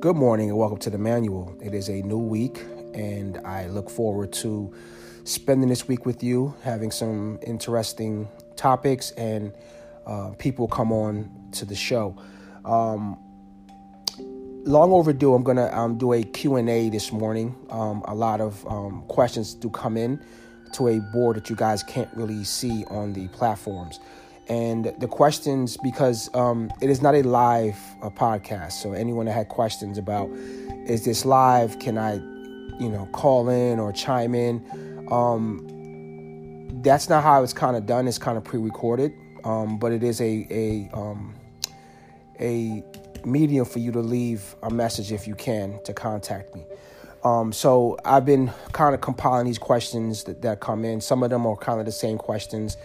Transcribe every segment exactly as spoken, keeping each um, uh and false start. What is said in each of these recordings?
Good morning and welcome to the Manual. It is a new week and I look forward to spending this week with you, having some interesting topics and uh, people come on to the show. Um, long overdue, I'm going to um, do a Q and A this morning. Um, a lot of um, questions do come in to a board that you guys can't really see on the platforms. And the questions, because um, it is not a live uh, podcast, so anyone that had questions about, is this live? Can I, you know, call in or chime in? Um, that's not how it's kind of done. It's kind of pre-recorded, um, but it is a a um, a medium for you to leave a message if you can to contact me. Um, so I've been kind of compiling these questions that, that come in. Some of them are kind of the same questions.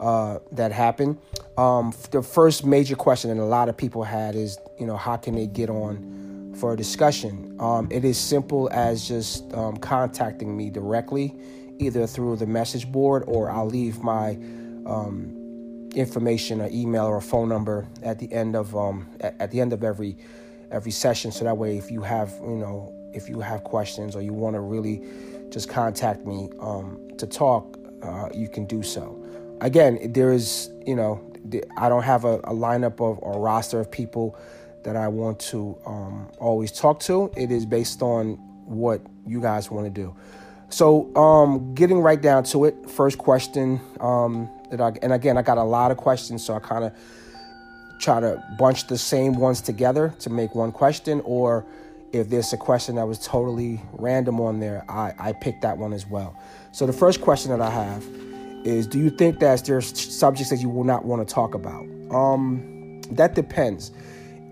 Uh, that happened. Um, the first major question that a lot of people had is, you know, how can they get on for a discussion? Um, it is simple as just um, contacting me directly, either through the message board, or I'll leave my um, information, or email, or phone number at the end of um, at, at the end of every every session. So that way, if you have, you know, if you have questions or you want to really just contact me um, to talk, uh, you can do so. Again, there is, you know, I don't have a, a lineup of or roster of people that I want to um, always talk to. It is based on what you guys want to do. So um, getting right down to it, first question, um, that I, and again, I got a lot of questions, so I kind of try to bunch the same ones together to make one question, or if there's a question that was totally random on there, I, I picked that one as well. So the first question that I have is, do you think that there's subjects that you will not want to talk about? Um, that depends.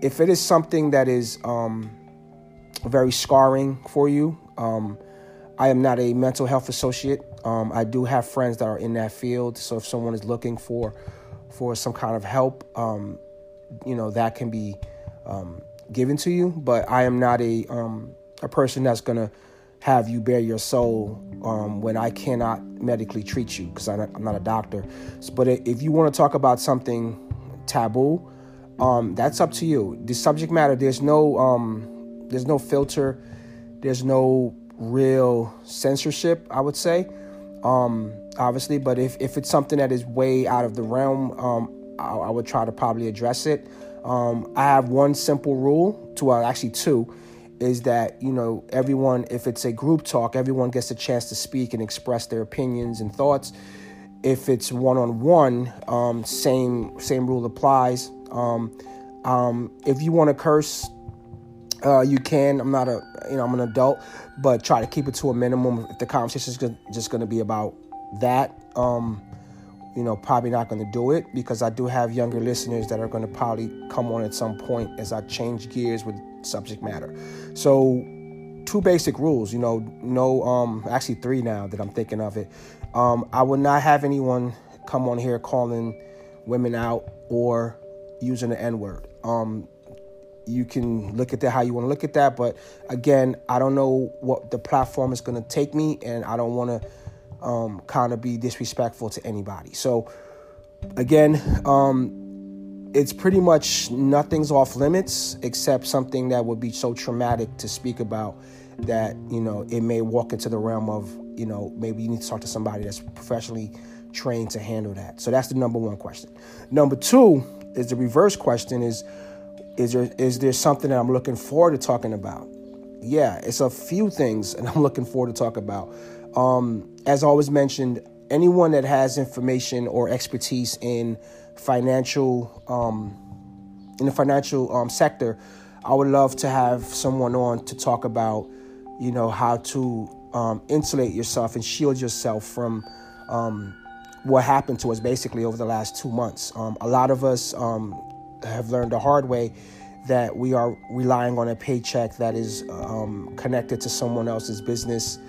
If it is something that is um, very scarring for you, um, I am not a mental health associate. Um, I do have friends that are in that field. So if someone is looking for for some kind of help, um, you know, that can be um, given to you. But I am not a um, a person that's going to have you bear your soul um, when I cannot medically treat you, because I'm, I'm not a doctor. But if you want to talk about something taboo, um, that's up to you. The subject matter, there's no, um, there's no filter, there's no real censorship, I would say, um, obviously. But if, if it's something that is way out of the realm, um, I, I would try to probably address it. Um, I have one simple rule, to uh, actually two. Is that, you know, everyone, if it's a group talk, everyone gets a chance to speak and express their opinions and thoughts. If it's one-on-one, um, same same rule applies. Um, um, if you want to curse, uh, you can. I'm not a, you know, I'm an adult, but try to keep it to a minimum. If the conversation is just going to be about that, um, you know, probably not going to do it, because I do have younger listeners that are going to probably come on at some point as I change gears with subject matter. So two basic rules, you know, no, um, actually three now that I'm thinking of it. Um, I would not have anyone come on here calling women out or using the N-word. Um, you can look at that how you want to look at that. But again, I don't know what the platform is going to take me, and I don't want to um, kind of be disrespectful to anybody. So again, um, it's pretty much nothing's off limits except something that would be so traumatic to speak about that, you know, it may walk into the realm of, you know, maybe you need to talk to somebody that's professionally trained to handle that. So that's the number one question. Number two is the reverse question is, is there, is there something that I'm looking forward to talking about? Yeah, it's a few things and I'm looking forward to talk about. Um, as always mentioned, anyone that has information or expertise in financial, um, in the financial um, sector, I would love to have someone on to talk about, you know, how to um, insulate yourself and shield yourself from um, what happened to us basically over the last two months. Um, a lot of us um, have learned the hard way that we are relying on a paycheck that is um, connected to someone else's business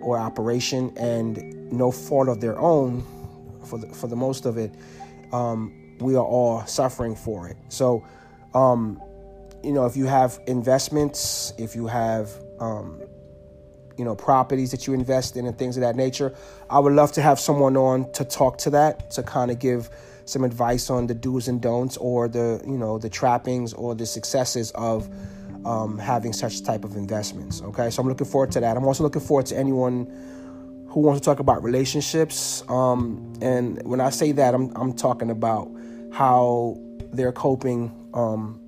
or operation, and no fault of their own for the, for the most of it. Um, we are all suffering for it. So, um, you know, if you have investments, if you have, um, you know, properties that you invest in and things of that nature, I would love to have someone on to talk to that, to kind of give some advice on the do's and don'ts, or the, you know, the trappings or the successes of um, having such type of investments. Okay, so I'm looking forward to that. I'm also looking forward to anyone who wants to talk about relationships. Um, and when I say that, I'm I'm talking about how they're coping um,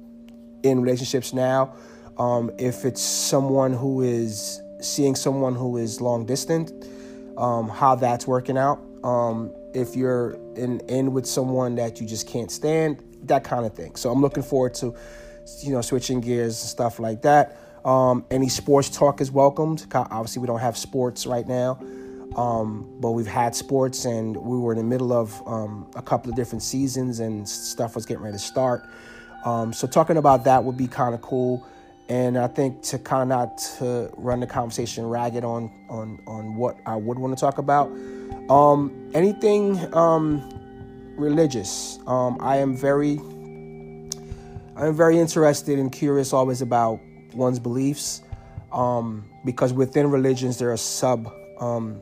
in relationships now. Um, if it's someone who is seeing someone who is long distance, um, how that's working out. Um, if you're in, in with someone that you just can't stand, that kind of thing. So I'm looking forward to, you know, switching gears and stuff like that. Um, any sports talk is welcomed. Obviously, we don't have sports right now, um, but we've had sports, and we were in the middle of um, a couple of different seasons, and stuff was getting ready to start. Um, so talking about that would be kind of cool. And I think to kind of not to run the conversation ragged on on, on what I would want to talk about. Um, anything um, religious. Um, I am very, I am very interested and curious always about one's beliefs, um, because within religions there are sub um,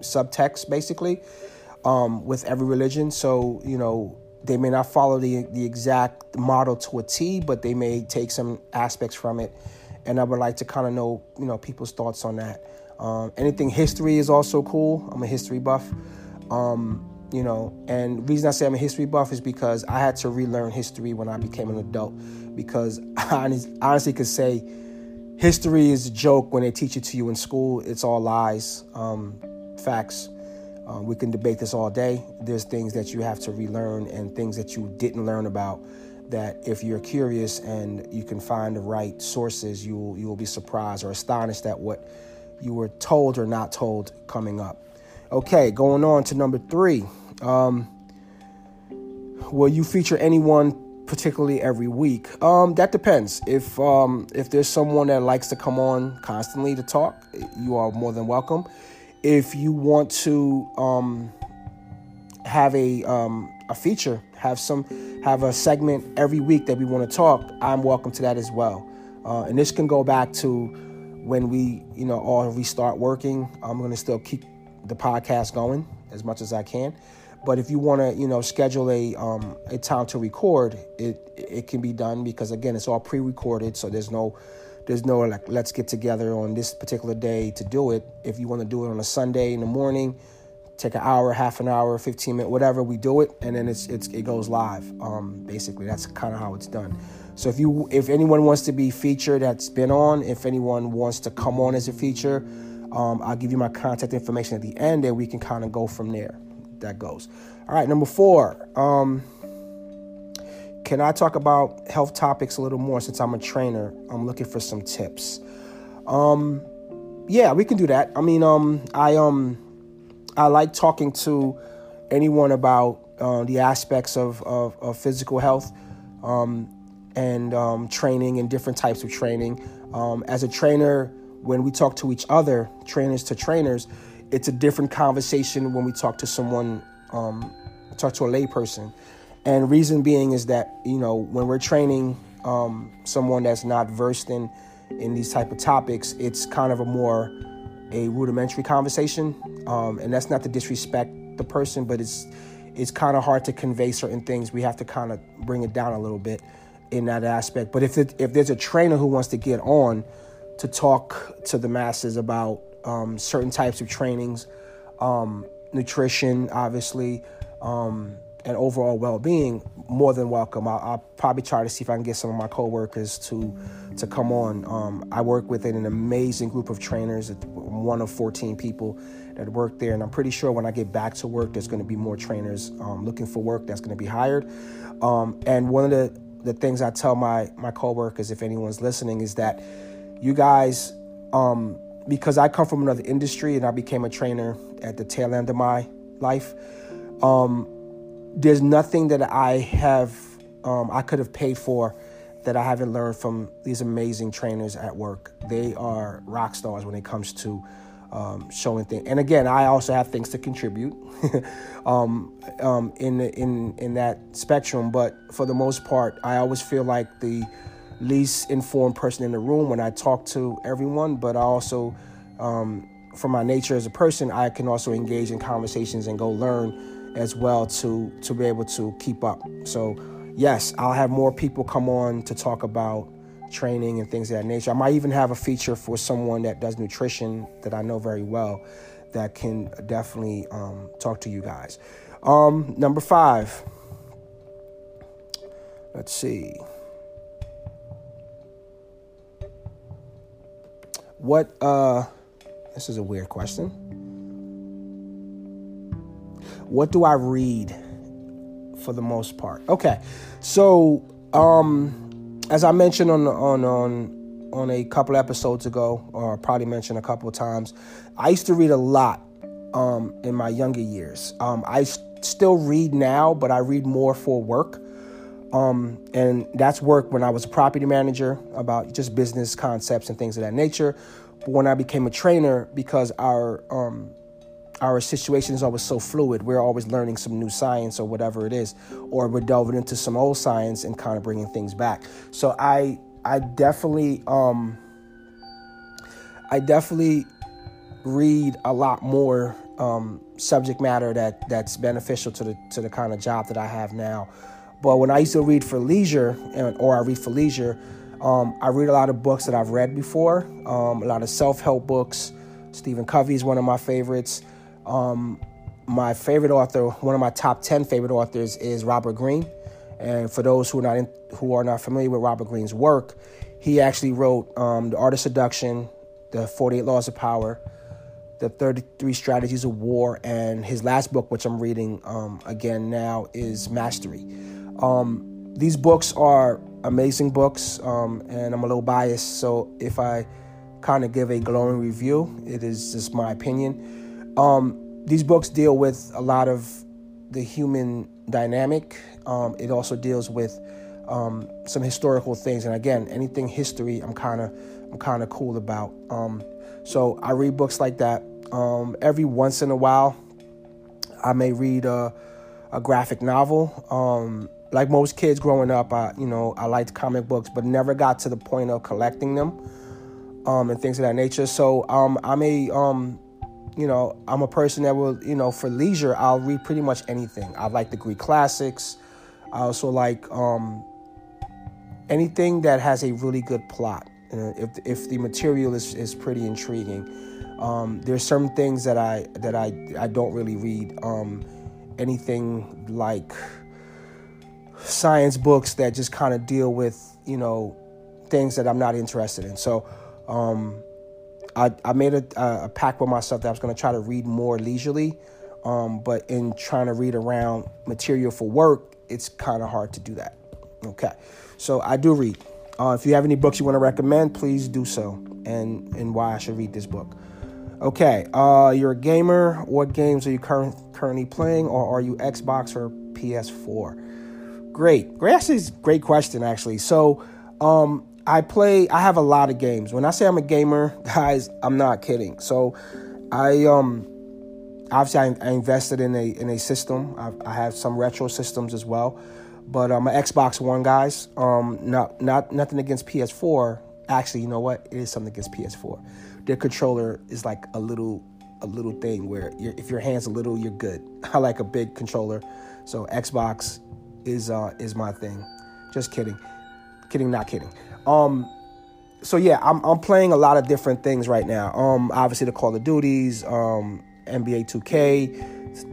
subtexts basically um, with every religion. So you know. They may not follow the the exact model to a T, but they may take some aspects from it. And I would like to kind of know, you know, people's thoughts on that. Um, anything history is also cool. I'm a history buff, um, you know, and the reason I say I'm a history buff is because I had to relearn history when I became an adult, because I honestly could say history is a joke when they teach it to you in school. It's all lies, um, facts. Uh, we can debate this all day. There's things that you have to relearn and things that you didn't learn about that if you're curious and you can find the right sources, you will, you will be surprised or astonished at what you were told or not told coming up. Okay, going on to number three. Um, will you feature anyone particularly every week? Um, that depends. If um, if there's someone that likes to come on constantly to talk, you are more than welcome. If you want to um, have a um, a feature, have some, have a segment every week that we want to talk, I'm welcome to that as well. Uh, and this can go back to when we, you know, all restart working. I'm going to still keep the podcast going as much as I can. But if you want to, you know, schedule a um, a time to record, it it can be done because again, it's all pre-recorded, so there's no. There's no, like, let's get together on this particular day to do it. If you want to do it on a Sunday in the morning, take an hour, half an hour, fifteen minutes, whatever, we do it. And then it's, it's it goes live. Um, basically, that's kind of how it's done. So if you if anyone wants to be featured that's been on, if anyone wants to come on as a feature, um, I'll give you my contact information at the end and we can kind of go from there. That goes. All right. Number four. Um Can I talk about health topics a little more since I'm a trainer? I'm looking for some tips. Um, yeah, we can do that. I mean, um, I um, I like talking to anyone about uh, the aspects of, of, of physical health um, and um, training and different types of training. Um, as a trainer, when we talk to each other, trainers to trainers, it's a different conversation when we talk to someone, um, talk to a layperson. And reason being is that, you know, when we're training um, someone that's not versed in, in these type of topics, it's kind of a more a rudimentary conversation. Um, and that's not to disrespect the person, but it's it's kind of hard to convey certain things. We have to kind of bring it down a little bit in that aspect. But if it, if there's a trainer who wants to get on to talk to the masses about um, certain types of trainings, um, nutrition, obviously, um and overall well-being, more than welcome. I'll, I'll probably try to see if I can get some of my coworkers to to come on. Um, I work with an amazing group of trainers, one of fourteen people that work there, and I'm pretty sure when I get back to work, there's going to be more trainers um, looking for work that's going to be hired. Um, and one of the, the things I tell my, my coworkers, if anyone's listening, is that you guys, um, because I come from another industry and I became a trainer at the tail end of my life, um, there's nothing that I have, um, I could have paid for that I haven't learned from these amazing trainers at work. They are rock stars when it comes to um, showing things. And again, I also have things to contribute um, um, in in in that spectrum. But for the most part, I always feel like the least informed person in the room when I talk to everyone. But I also, um, from my nature as a person, I can also engage in conversations and go learn as well to to be able to keep up. So yes, I'll have more people come on to talk about training and things of that nature. I might even have a feature for someone that does nutrition that I know very well that can definitely um, talk to you guys. Um, number five. Let's see. What, uh, this is a weird question. What do I read for the most part? Okay. So, um, as I mentioned on, on, on, on a couple episodes ago, or probably mentioned a couple of times, I used to read a lot, um, in my younger years. Um, I st- still read now, but I read more for work. Um, and that's work when I was a property manager about just business concepts and things of that nature. But when I became a trainer, because our, um, our situation is always so fluid, we're always learning some new science or whatever it is, or we're delving into some old science and kind of bringing things back. So I, I definitely, um, I definitely read a lot more, um, subject matter that that's beneficial to the, to the kind of job that I have now. But when I used to read for leisure, and, or I read for leisure, um, I read a lot of books that I've read before, um, a lot of self-help books. Stephen Covey is one of my favorites. Um, my favorite author, one of my top ten favorite authors, is Robert Greene. And for those who are not in, who are not familiar with Robert Greene's work, he actually wrote um, The Art of Seduction, The forty-eight Laws of Power, The thirty-three Strategies of War, and his last book, which I'm reading um, again now, is Mastery. Um, these books are amazing books, um, and I'm a little biased. So if I kind of give a glowing review, it is just my opinion. Um, these books deal with a lot of the human dynamic. Um, it also deals with, um, some historical things. And again, anything history, I'm kind of, I'm kind of cool about. Um, so I read books like that. Um, every once in a while, I may read, uh, a, a graphic novel, um, like most kids growing up. I, you know, I liked comic books, but never got to the point of collecting them, um, and things of that nature. So, um, I'm a, um, you know, I'm a person that will, you know, for leisure, I'll read pretty much anything. I like the Greek classics. I also like, um, anything that has a really good plot. You know, if, if the material is, is pretty intriguing, um, there's certain things that I, that I, I don't really read, um, anything like science books that just kind of deal with, you know, things that I'm not interested in. So, um, I, I made a, a pact with myself that I was going to try to read more leisurely. Um, but in trying to read around material for work, it's kind of hard to do that. Okay. So I do read. Uh, if you have any books you want to recommend, please do so. And, and why I should read this book. Okay. Uh, you're a gamer. What games are you current, currently playing, or are you Xbox or P S four? Great. Great. Actually, great question, actually. So, um, I play, I have a lot of games. When I say I'm a gamer, guys, I'm not kidding. So I, um, obviously I, I invested in a, in a system. I, I have some retro systems as well, but I'm an Xbox One, guys. Um, not, not, nothing against P S four. Actually, you know what? It is something against P S four. Their controller is like a little, a little thing where you're, if your hand's a little, you're good. I like a big controller. So Xbox is, uh, is my thing. Just kidding. Kidding, not kidding. Um, so yeah, I'm, I'm playing a lot of different things right now. Um, obviously the Call of Duties, um, N B A two K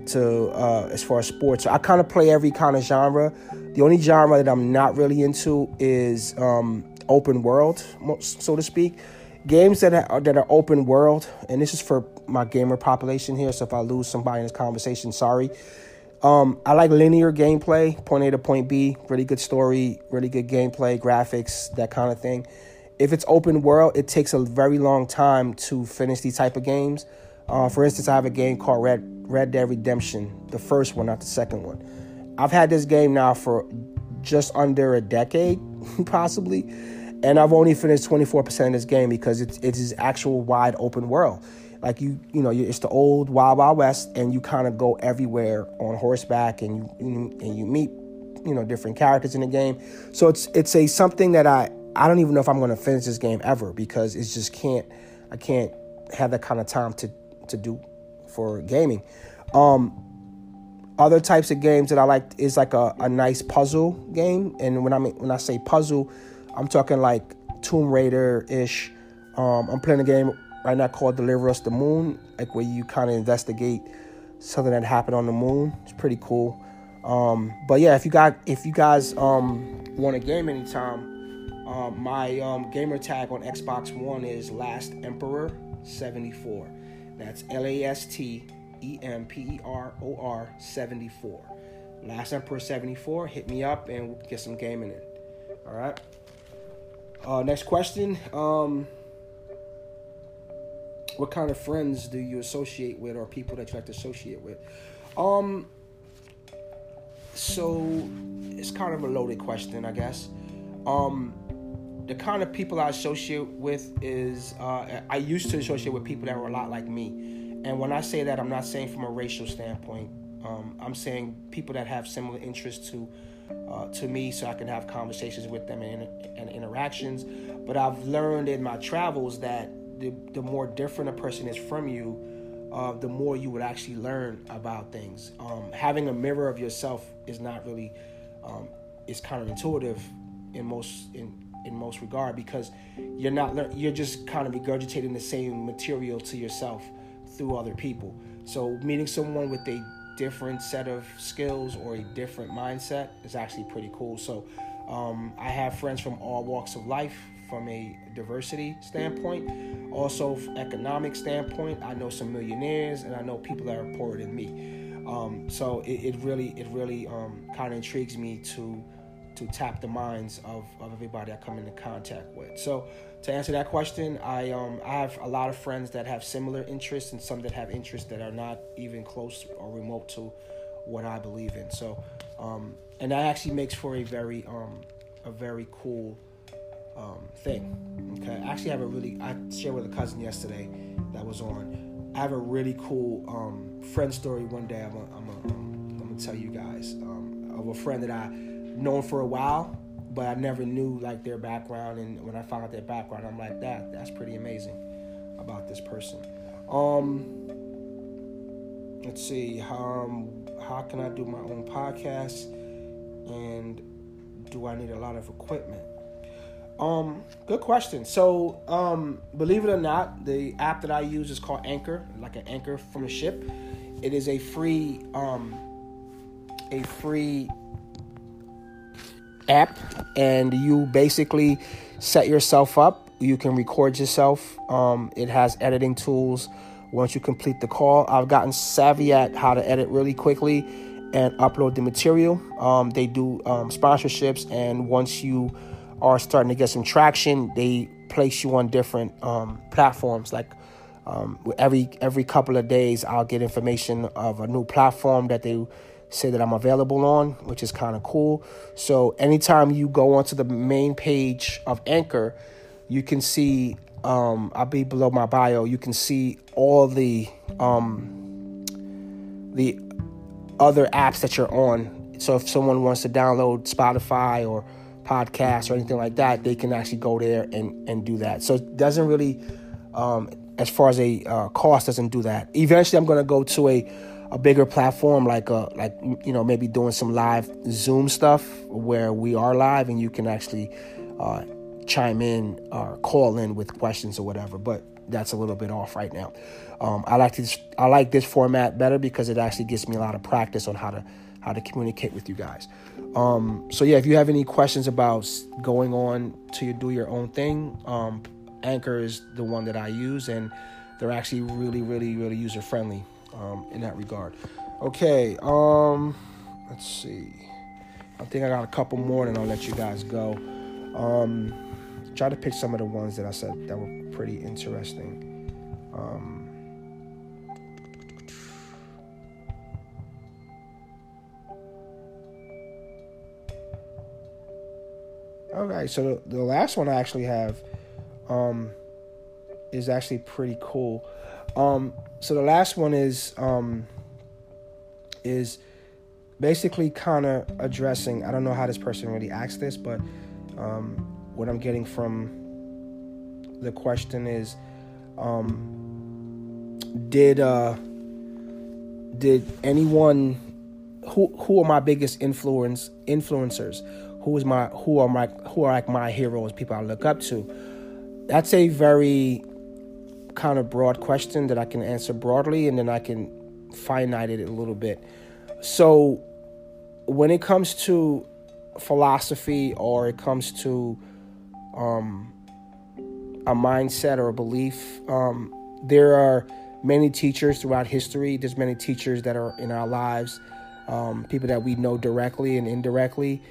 to, uh, as far as sports, I kind of play every kind of genre. The only genre that I'm not really into is, um, open world, so to speak. Games that are, that are open world. And this is for my gamer population here. So if I lose somebody in this conversation, sorry. Um, I like linear gameplay, point A to point B, really good story, really good gameplay, graphics, that kind of thing. If it's open world, it takes a very long time to finish these type of games. Uh, for instance, I have a game called Red, Red Dead Redemption, the first one, not the second one. I've had this game now for just under a decade, possibly, and I've only finished twenty-four percent of this game because it's it is actual wide open world. Like, you, you know, it's the old Wild Wild West, and you kind of go everywhere on horseback, and you, and you meet, you know, different characters in the game. So it's, it's a something that I, I don't even know if I'm going to finish this game ever, because it's just can't, I can't have that kind of time to, to do for gaming. Um, other types of games that I like is like a, a nice puzzle game. And when I mean, when I say puzzle, I'm talking like Tomb Raider-ish. Um, I'm playing a game right now called Deliver Us the Moon, like where you kind of investigate something that happened on the moon. It's pretty cool. Um, but yeah, if you got if you guys um, want a game anytime, uh, my um, gamer tag on Xbox One is Last Emperor seventy-four. That's L A S T E M P E R O R seventy-four. Last Emperor seventy-four. Hit me up and we'll get some gaming in. All right. Uh, next question. Um, what kind of friends do you associate with, or people that you like to associate with? Um. So it's kind of a loaded question, I guess. Um, the kind of people I associate with is uh, I used to associate with people that were a lot like me. And when I say that, I'm not saying from a racial standpoint. Um, I'm saying people that have similar interests to uh, to me, so I can have conversations with them and, and interactions. But I've learned in my travels that the, the more different a person is from you, uh, the more you would actually learn about things. Um, having a mirror of yourself is not really um, is counterintuitive in most in. in most regard, because you're not lear- you're just kind of regurgitating the same material to yourself through other people. So meeting someone with a different set of skills or a different mindset is actually pretty cool. So um, I have friends from all walks of life from a diversity standpoint. Also from economic standpoint, I know some millionaires and I know people that are poorer than me. Um, so it, it really, it really um, kind of intrigues me to to tap the minds of, of everybody I come into contact with. So to answer that question, I um I have a lot of friends that have similar interests and some that have interests that are not even close or remote to what I believe in. So um and that actually makes for a very um a very cool um thing. Okay. I actually have a really I shared with a cousin yesterday that was on. I have a really cool um friend story one day I'm gonna I'm gonna um, I'm gonna tell you guys um of a friend that I known for a while, but I never knew like their background, and when I found out their background, I'm like, that that's pretty amazing about this person. Um let's see, um how can I do my own podcast, and do I need a lot of equipment? Um good question. So um believe it or not, the app that I use is called Anchor, like an anchor from a ship. It is a free um a free app, and you basically set yourself up. You can record yourself. Um, it has editing tools once you complete the call. I've gotten savvy at how to edit really quickly and upload the material. Um, they do um, sponsorships, and once you are starting to get some traction, they place you on different um, platforms. Like um, every every couple of days, I'll get information of a new platform that they say that I'm available on, which is kind of cool. So anytime you go onto the main page of Anchor, you can see, um, I'll be below my bio, you can see all the um, the other apps that you're on. So if someone wants to download Spotify or podcasts or anything like that, they can actually go there and, and do that. So it doesn't really, um, as far as a uh, cost, doesn't do that. Eventually, I'm going to go to a a bigger platform, like a like you know maybe doing some live Zoom stuff where we are live and you can actually uh, chime in or call in with questions or whatever. But that's a little bit off right now. Um, I like this I like this format better because it actually gives me a lot of practice on how to how to communicate with you guys. Um, so yeah, if you have any questions about going on to do your own thing, um, Anchor is the one that I use, and they're actually really really really user friendly. Um, in that regard. Okay, um, let's see. I think I got a couple more, and I'll let you guys go. Um, try to pick some of the ones that I said that were pretty interesting. Um, okay, so the, the last one I actually have um, is actually pretty cool. Um, so the last one is, um, is basically kind of addressing, I don't know how this person really asked this, but, um, what I'm getting from the question is, um, did, uh, did anyone, who, who are my biggest influence influencers? Who is my who are my who are like my heroes, people I look up to? That's a very kind of broad question that I can answer broadly, and then I can finite it a little bit. So when it comes to philosophy, or it comes to um, a mindset or a belief, um, there are many teachers throughout history. There's many teachers that are in our lives, um, people that we know directly and indirectly.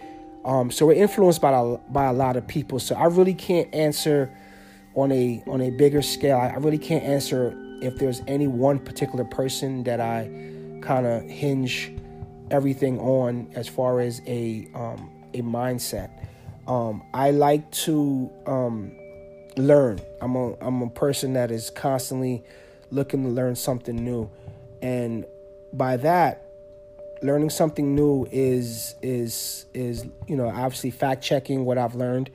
Um, so we're influenced by a, by a lot of people. So I really can't answer on a on a bigger scale. I really can't answer if there's any one particular person that I kind of hinge everything on as far as a um, a mindset. Um, I like to um, learn. I'm a I'm a person that is constantly looking to learn something new, and by that, learning something new is is is you know obviously fact checking what I've learned,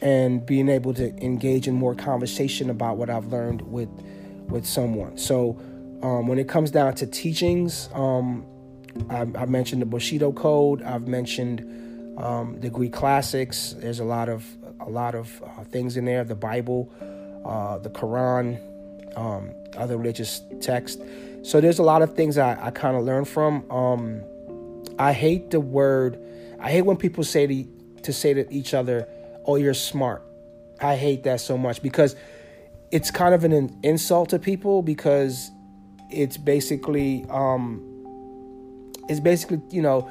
and being able to engage in more conversation about what I've learned with with someone. So um, when it comes down to teachings, um, I've, I've mentioned the Bushido Code. I've mentioned um, the Greek classics. There's a lot of a lot of uh, things in there. The Bible, uh, the Quran, um, other religious texts. So there's a lot of things I, I kind of learn from. Um, I hate the word. I hate when people say to, to say to each other, "Oh, you're smart." I hate that so much, because it's kind of an insult to people, because it's basically um, it's basically you know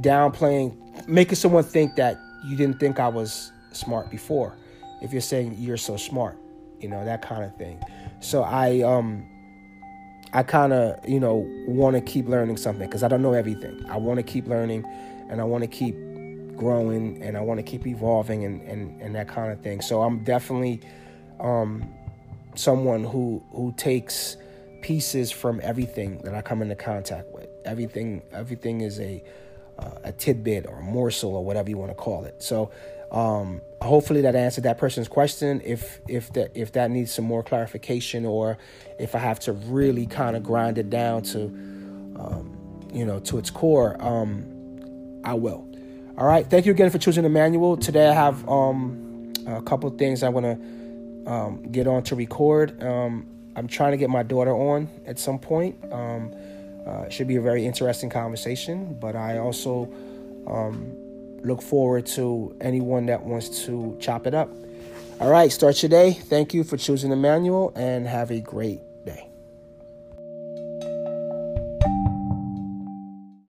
downplaying, making someone think that you didn't think I was smart before. If you're saying you're so smart, you know, that kind of thing. So I. Um, I kind of, you know, want to keep learning something, because I don't know everything. I want to keep learning, and I want to keep growing, and I want to keep evolving, and, and, and that kind of thing. So I'm definitely um, someone who who takes pieces from everything that I come into contact with. Everything everything is a uh, a tidbit or a morsel or whatever you want to call it. So um, hopefully that answered that person's question. If if that if that needs some more clarification, or if I have to really kind of grind it down to um, you know to its core, um, I will. All right. Thank you again for choosing Emmanuel. Today I have um, a couple things I want to um, get on to record. Um, I'm trying to get my daughter on at some point. Um, uh, it should be a very interesting conversation. But I also. Um, Look forward to anyone that wants to chop it up. All right, start your day. Thank you for choosing Emmanuel, and have a great day.